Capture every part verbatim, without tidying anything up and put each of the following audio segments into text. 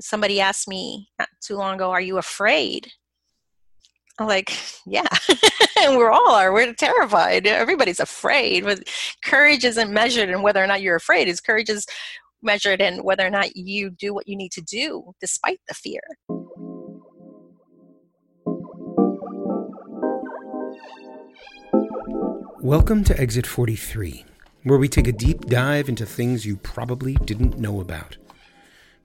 somebody asked me not too long ago, are you afraid? I'm like, yeah, and we're all are. We're terrified. Everybody's afraid. But courage isn't measured in whether or not you're afraid. It's courage is measured in whether or not you do what you need to do despite the fear. Welcome to Exit forty-three, where we take a deep dive into things you probably didn't know about.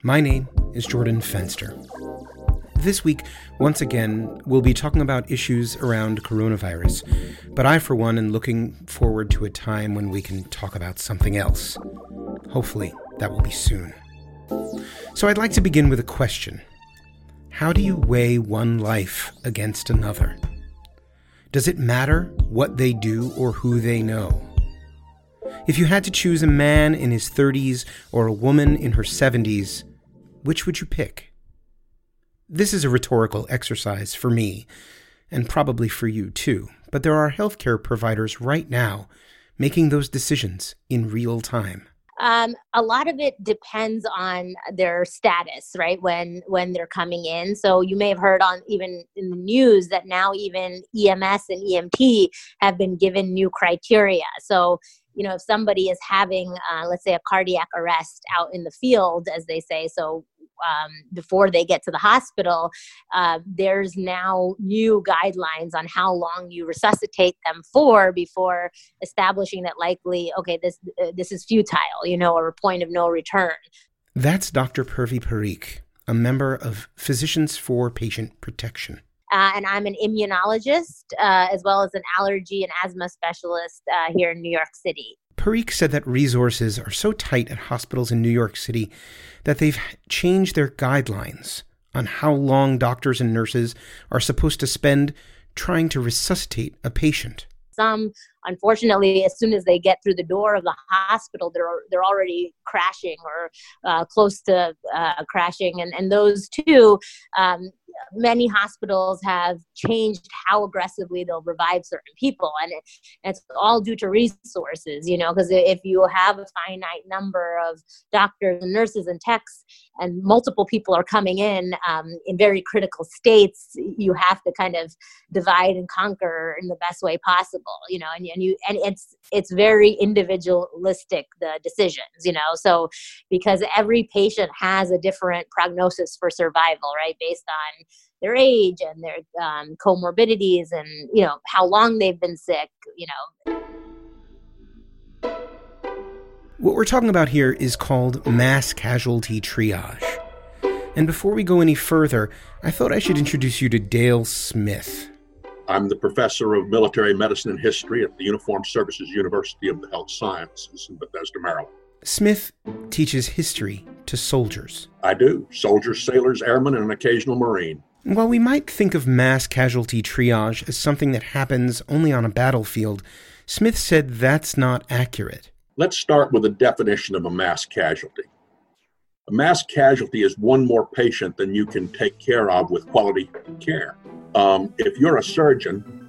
My name is Jordan Fenster. This week, once again, we'll be talking about issues around coronavirus, but I, for one, am looking forward to a time when we can talk about something else. Hopefully, that will be soon. So I'd like to begin with a question. How do you weigh one life against another? Does it matter what they do or who they know? If you had to choose a man in his thirties or a woman in her seventies, which would you pick? This is a rhetorical exercise for me, and probably for you too, but there are healthcare providers right now making those decisions in real time. Um, a lot of it depends on their status, right? When when they're coming in. So you may have heard on even in the news that now even E M S and E M T have been given new criteria. So, you know, if somebody is having, uh, let's say, a cardiac arrest out in the field, as they say, so um, before they get to the hospital, uh, there's now new guidelines on how long you resuscitate them for before establishing that likely, okay, this uh, this is futile, you know, or a point of no return. That's Doctor Purvi Parikh, a member of Physicians for Patient Protection. Uh, and I'm an immunologist, uh, as well as an allergy and asthma specialist uh, here in New York City. Parikh said that resources are so tight at hospitals in New York City that they've changed their guidelines on how long doctors and nurses are supposed to spend trying to resuscitate a patient. Some, unfortunately, as soon as they get through the door of the hospital, they're they're already crashing or uh, close to uh, crashing. And, and those two, um, many hospitals have changed how aggressively they'll revive certain people. And, it, and it's all due to resources, you know, because if you have a finite number of doctors and nurses and techs and multiple people are coming in um, in very critical states, you have to kind of divide and conquer in the best way possible. You know, and, and you and it's it's very individualistic, the decisions, you know, so because every patient has a different prognosis for survival, right, based on their age and their um, comorbidities and, you know, how long they've been sick, you know. What we're talking about here is called mass casualty triage. And before we go any further, I thought I should introduce you to Dale Smith. I'm the professor of military medicine and history at the Uniformed Services University of the Health Sciences in Bethesda, Maryland. Smith teaches history to soldiers. I do. Soldiers, sailors, airmen, and an occasional Marine. While we might think of mass casualty triage as something that happens only on a battlefield, Smith said that's not accurate. Let's start with a definition of a mass casualty. A mass casualty is one more patient than you can take care of with quality care. Um, if you're a surgeon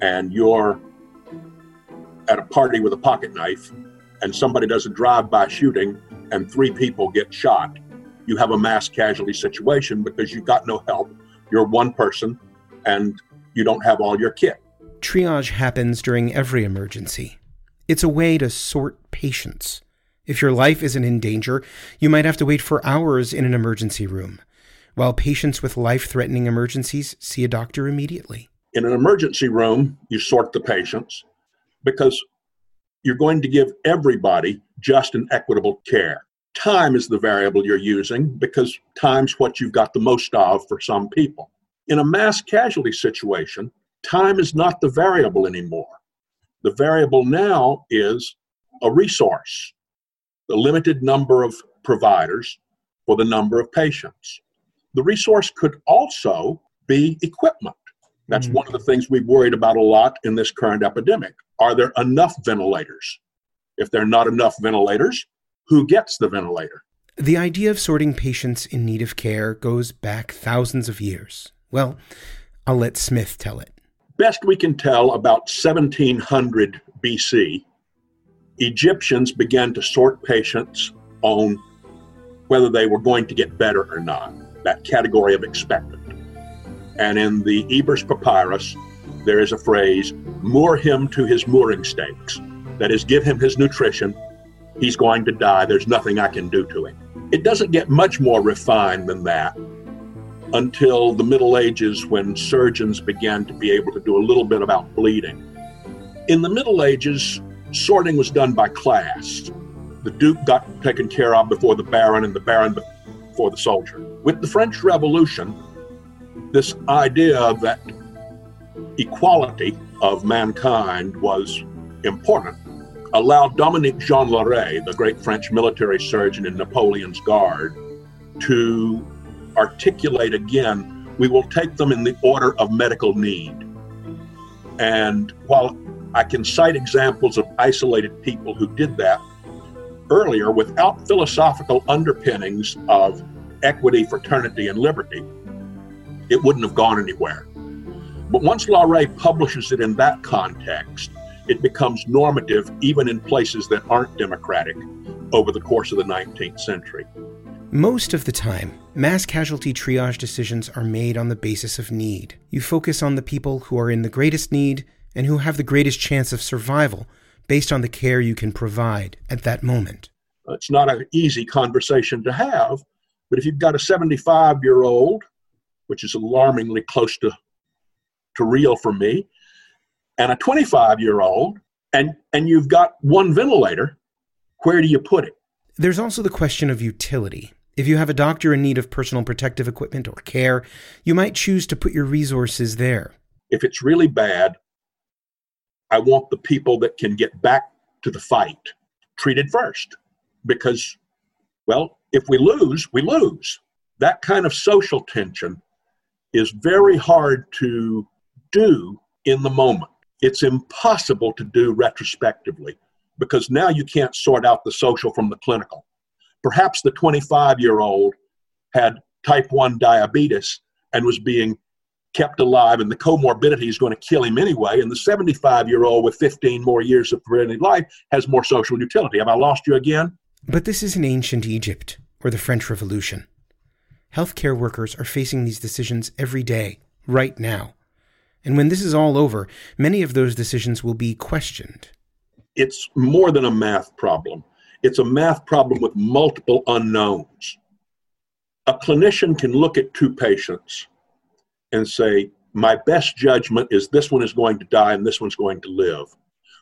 and you're at a party with a pocket knife and somebody does a drive-by shooting and three people get shot, you have a mass casualty situation because you've got no help. You're one person and you don't have all your kit. Triage happens during every emergency. It's a way to sort patients. If your life isn't in danger, you might have to wait for hours in an emergency room, while patients with life-threatening emergencies see a doctor immediately. In an emergency room, you sort the patients because you're going to give everybody just and equitable care. Time is the variable you're using because time's what you've got the most of for some people. In a mass casualty situation, time is not the variable anymore. The variable now is a resource. The limited number of providers for the number of patients. The resource could also be equipment. That's mm-hmm. one of the things we've worried about a lot in this current epidemic. Are there enough ventilators? If there are not enough ventilators, who gets the ventilator? The idea of sorting patients in need of care goes back thousands of years. Well, I'll let Smith tell it. Best we can tell, about seventeen hundred B C, Egyptians began to sort patients on whether they were going to get better or not, that category of expectant. And in the Ebers Papyrus, there is a phrase, moor him to his mooring stakes. That is, give him his nutrition. He's going to die. There's nothing I can do to him. It doesn't get much more refined than that until the Middle Ages, when surgeons began to be able to do a little bit about bleeding. In the Middle Ages, sorting was done by class. The duke got taken care of before the baron, and the baron before the soldier. With the French Revolution, this idea that equality of mankind was important allowed Dominique Jean Larrey, the great French military surgeon in Napoleon's Guard, to articulate again, we will take them in the order of medical need. And while I can cite examples of isolated people who did that earlier without philosophical underpinnings of equity, fraternity, and liberty, it wouldn't have gone anywhere. But once Larrey publishes it in that context, it becomes normative even in places that aren't democratic over the course of the nineteenth century. Most of the time, mass casualty triage decisions are made on the basis of need. You focus on the people who are in the greatest need and who have the greatest chance of survival based on the care you can provide at that moment. It's not an easy conversation to have, but if you've got a seventy-five-year-old, which is alarmingly close to, to real for me, and a twenty-five-year-old, and, and you've got one ventilator, where do you put it? There's also the question of utility. If you have a doctor in need of personal protective equipment or care, you might choose to put your resources there. If it's really bad, I want the people that can get back to the fight treated first, because, well, if we lose, we lose. That kind of social tension is very hard to do in the moment. It's impossible to do retrospectively, because now you can't sort out the social from the clinical. Perhaps the twenty-five-year-old had type one diabetes and was being kept alive, and the comorbidity is going to kill him anyway, and the seventy-five-year-old with fifteen more years of perennial life has more social utility. Have I lost you again? But this is in ancient Egypt, or the French Revolution. Healthcare workers are facing these decisions every day, right now. And when this is all over, many of those decisions will be questioned. It's more than a math problem. It's a math problem with multiple unknowns. A clinician can look at two patients and say, my best judgment is this one is going to die and this one's going to live.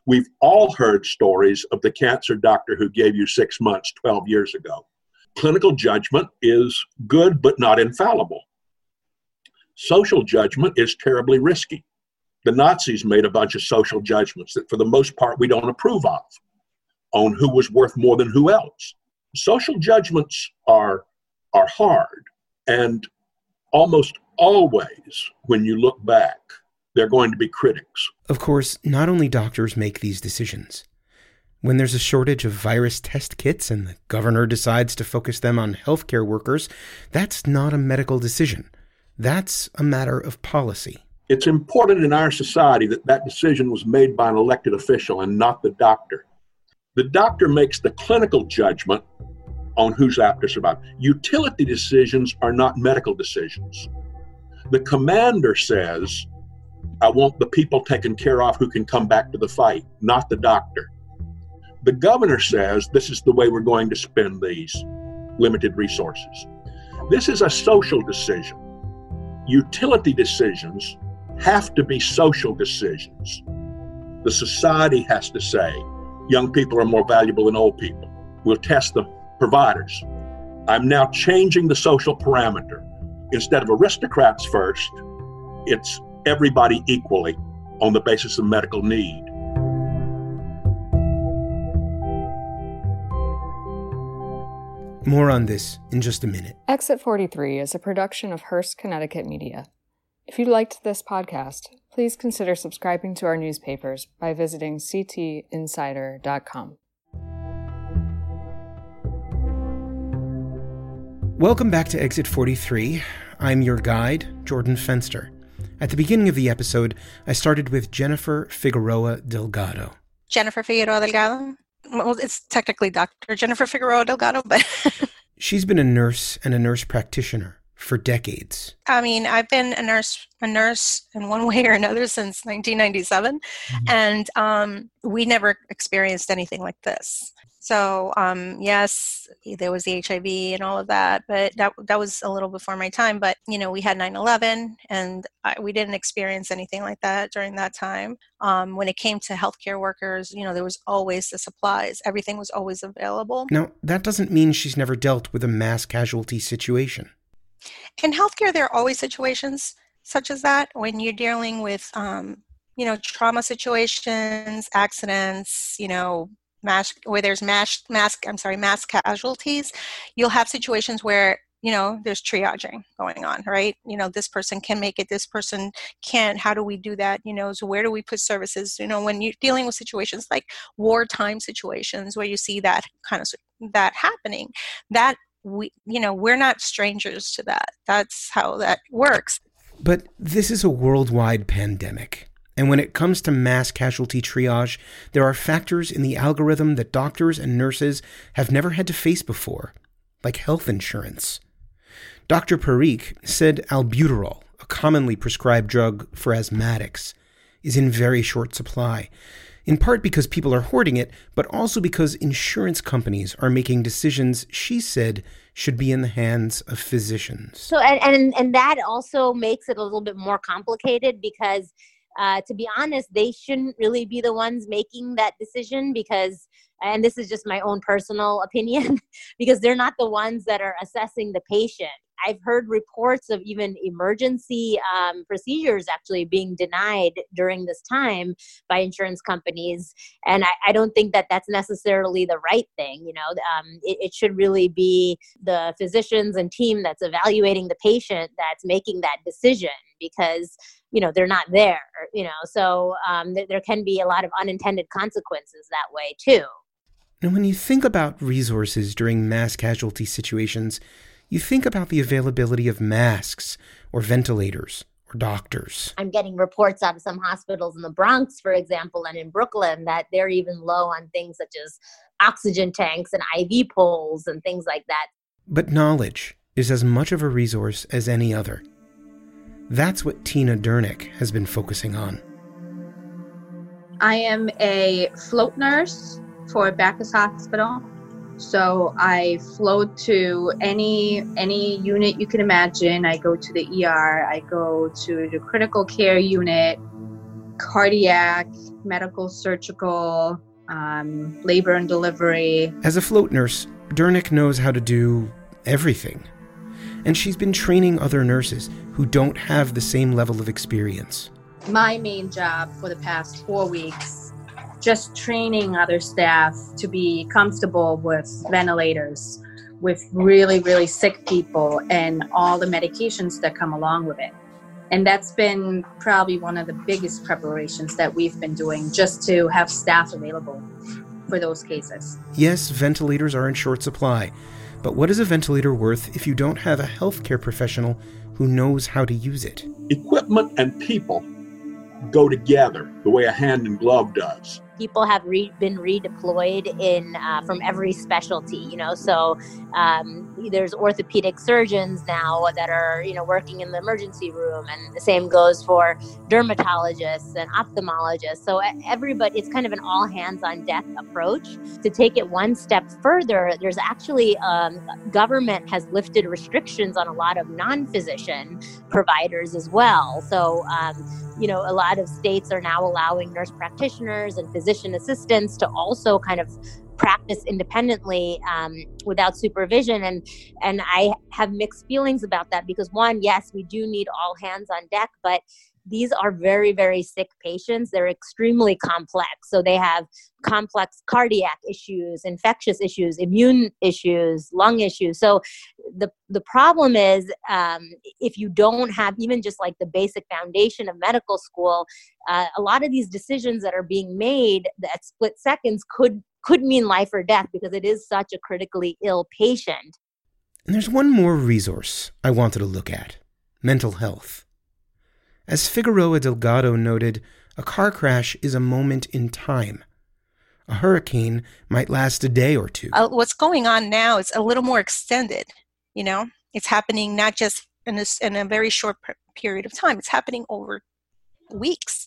We've all heard stories of the cancer doctor who gave you six months, twelve years ago. Clinical judgment is good but not infallible. Social judgment is terribly risky. The Nazis made a bunch of social judgments that for the most part we don't approve of, on who was worth more than who else. Social judgments are, are hard, and almost always, when you look back, they're going to be critics. Of course, not only doctors make these decisions. When there's a shortage of virus test kits and the governor decides to focus them on healthcare workers, that's not a medical decision. That's a matter of policy. It's important in our society that that decision was made by an elected official and not the doctor. The doctor makes the clinical judgment on who's apt to survive. Utility decisions are not medical decisions. The commander says, I want the people taken care of who can come back to the fight, not the doctor. The governor says, this is the way we're going to spend these limited resources. This is a social decision. Utility decisions have to be social decisions. The society has to say, young people are more valuable than old people. We'll test the providers. I'm now changing the social parameter. Instead of aristocrats first, it's everybody equally on the basis of medical need. More on this in just a minute. Exit forty-three is a production of Hearst Connecticut Media. If you liked this podcast, please consider subscribing to our newspapers by visiting c t insider dot com. Welcome back to Exit forty-three. I'm your guide, Jordan Fenster. At the beginning of the episode, I started with Jennifer Figueroa Delgado. Jennifer Figueroa Delgado? Well, it's technically Doctor Jennifer Figueroa Delgado, but She's been a nurse and a nurse practitioner for decades. I mean, I've been a nurse, a nurse in one way or another since nineteen ninety-seven, mm-hmm. and um, we never experienced anything like this. So um, yes, there was the H I V and all of that, but that that was a little before my time. But you know, we had nine eleven, and I, we didn't experience anything like that during that time. Um, when it came to healthcare workers, you know, there was always the supplies; everything was always available. Now, that doesn't mean she's never dealt with a mass casualty situation. In healthcare, there are always situations such as that when you're dealing with, um, you know, trauma situations, accidents, you know. Mass, where there's mass, mass, I'm sorry, mass casualties, you'll have situations where, you know, there's triaging going on, right? You know, this person can make it, this person can't. How do we do that? You know, so where do we put services? You know, when you're dealing with situations like wartime situations where you see that kind of that happening, that we, you know, we're not strangers to that. That's how that works. But this is a worldwide pandemic. And when it comes to mass casualty triage, there are factors in the algorithm that doctors and nurses have never had to face before, like health insurance. Doctor Parikh said albuterol, a commonly prescribed drug for asthmatics, is in very short supply, in part because people are hoarding it, but also because insurance companies are making decisions she said should be in the hands of physicians. So, and, and, and that also makes it a little bit more complicated because Uh, to be honest, they shouldn't really be the ones making that decision because, and this is just my own personal opinion, because they're not the ones that are assessing the patient. I've heard reports of even emergency um, procedures actually being denied during this time by insurance companies. And I, I don't think that that's necessarily the right thing. You know, um, it, it should really be the physicians and team that's evaluating the patient that's making that decision because, you know, they're not there, you know. So um, th- there can be a lot of unintended consequences that way too. Now, when you think about resources during mass casualty situations, you think about the availability of masks or ventilators or doctors. I'm getting reports out of some hospitals in the Bronx, for example, and in Brooklyn that they're even low on things such as oxygen tanks and I V poles and things like that. But knowledge is as much of a resource as any other. That's what Tina Dernick has been focusing on. I am a float nurse for Backus Hospital. So I float to any any unit you can imagine. I go to the E R, I go to the critical care unit, cardiac, medical, surgical, um, labor and delivery. As a float nurse, Dernick knows how to do everything. And she's been training other nurses who don't have the same level of experience. My main job for the past four weeks just training other staff to be comfortable with ventilators, with really, really sick people and all the medications that come along with it. And that's been probably one of the biggest preparations that we've been doing just to have staff available for those cases. Yes, ventilators are in short supply, but what is a ventilator worth if you don't have a healthcare professional who knows how to use it? Equipment and people go together the way a hand and glove does. People have re- been redeployed in uh, from every specialty, you know, so um, there's orthopedic surgeons now that are, you know, working in the emergency room, and the same goes for dermatologists and ophthalmologists. So everybody, it's kind of an all hands on deck approach. To take it one step further, there's actually um, government has lifted restrictions on a lot of non-physician providers as well. So, um, you know, a lot of states are now allowing nurse practitioners and physicians assistants to also kind of practice independently um, without supervision. And and I have mixed feelings about that because one, yes, we do need all hands on deck, but these are very, very sick patients. They're extremely complex. So they have complex cardiac issues, infectious issues, immune issues, lung issues. So the the problem is um, if you don't have even just like the basic foundation of medical school, uh, a lot of these decisions that are being made at split seconds could could mean life or death because it is such a critically ill patient. And there's one more resource I wanted to look at, mental health. As Figueroa Delgado noted, a car crash is a moment in time. a hurricane might last a day or two. Uh, what's going on now is a little more extended, you know? It's happening not just in a, in a very short per- period of time. It's happening over weeks,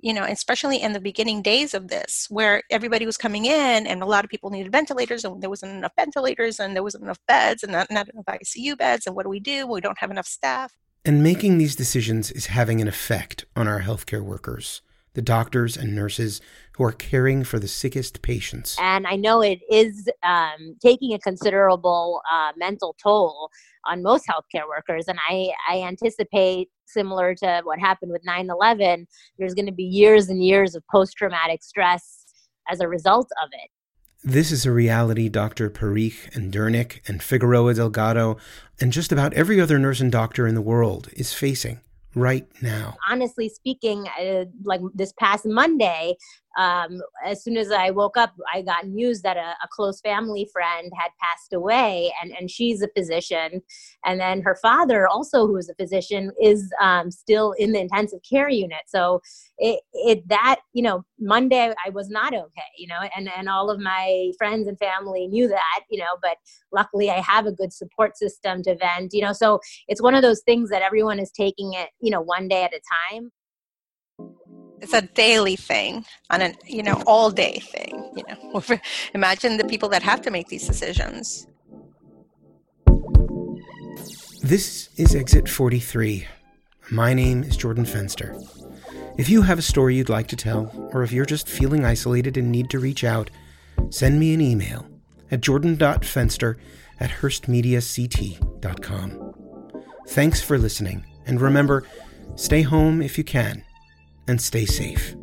you know, especially in the beginning days of this, where everybody was coming in and a lot of people needed ventilators, and there wasn't enough ventilators, and there wasn't enough beds, and not, not enough I C U beds. And what do we do? We don't have enough staff. And making these decisions is having an effect on our healthcare workers, the doctors and nurses who are caring for the sickest patients. And I know it is um, taking a considerable uh, mental toll on most healthcare workers. And I, I anticipate, similar to what happened with nine eleven, there's going to be years and years of post-traumatic stress as a result of it. This is a reality Doctor Parikh and Dernick and Figueroa Delgado and just about every other nurse and doctor in the world is facing right now. Honestly speaking, uh, like this past Monday, um, as soon as I woke up, I got news that a, a close family friend had passed away, and, and she's a physician. And then her father, also who is a physician, is um, still in the intensive care unit. So it, it that, you know, Monday I was not okay, you know, and, and all of my friends and family knew that, you know, but luckily I have a good support system to vent, you know, so it's one of those things that everyone is taking it, you know, one day at a time. It's a daily thing, on an, you know, all day thing, you know. Imagine the people that have to make these decisions. This is Exit forty-three. My name is Jordan Fenster. If you have a story you'd like to tell, or if you're just feeling isolated and need to reach out, send me an email at jordan dot fenster at hearst media c t dot com. Thanks for listening, and remember, stay home if you can, and stay safe.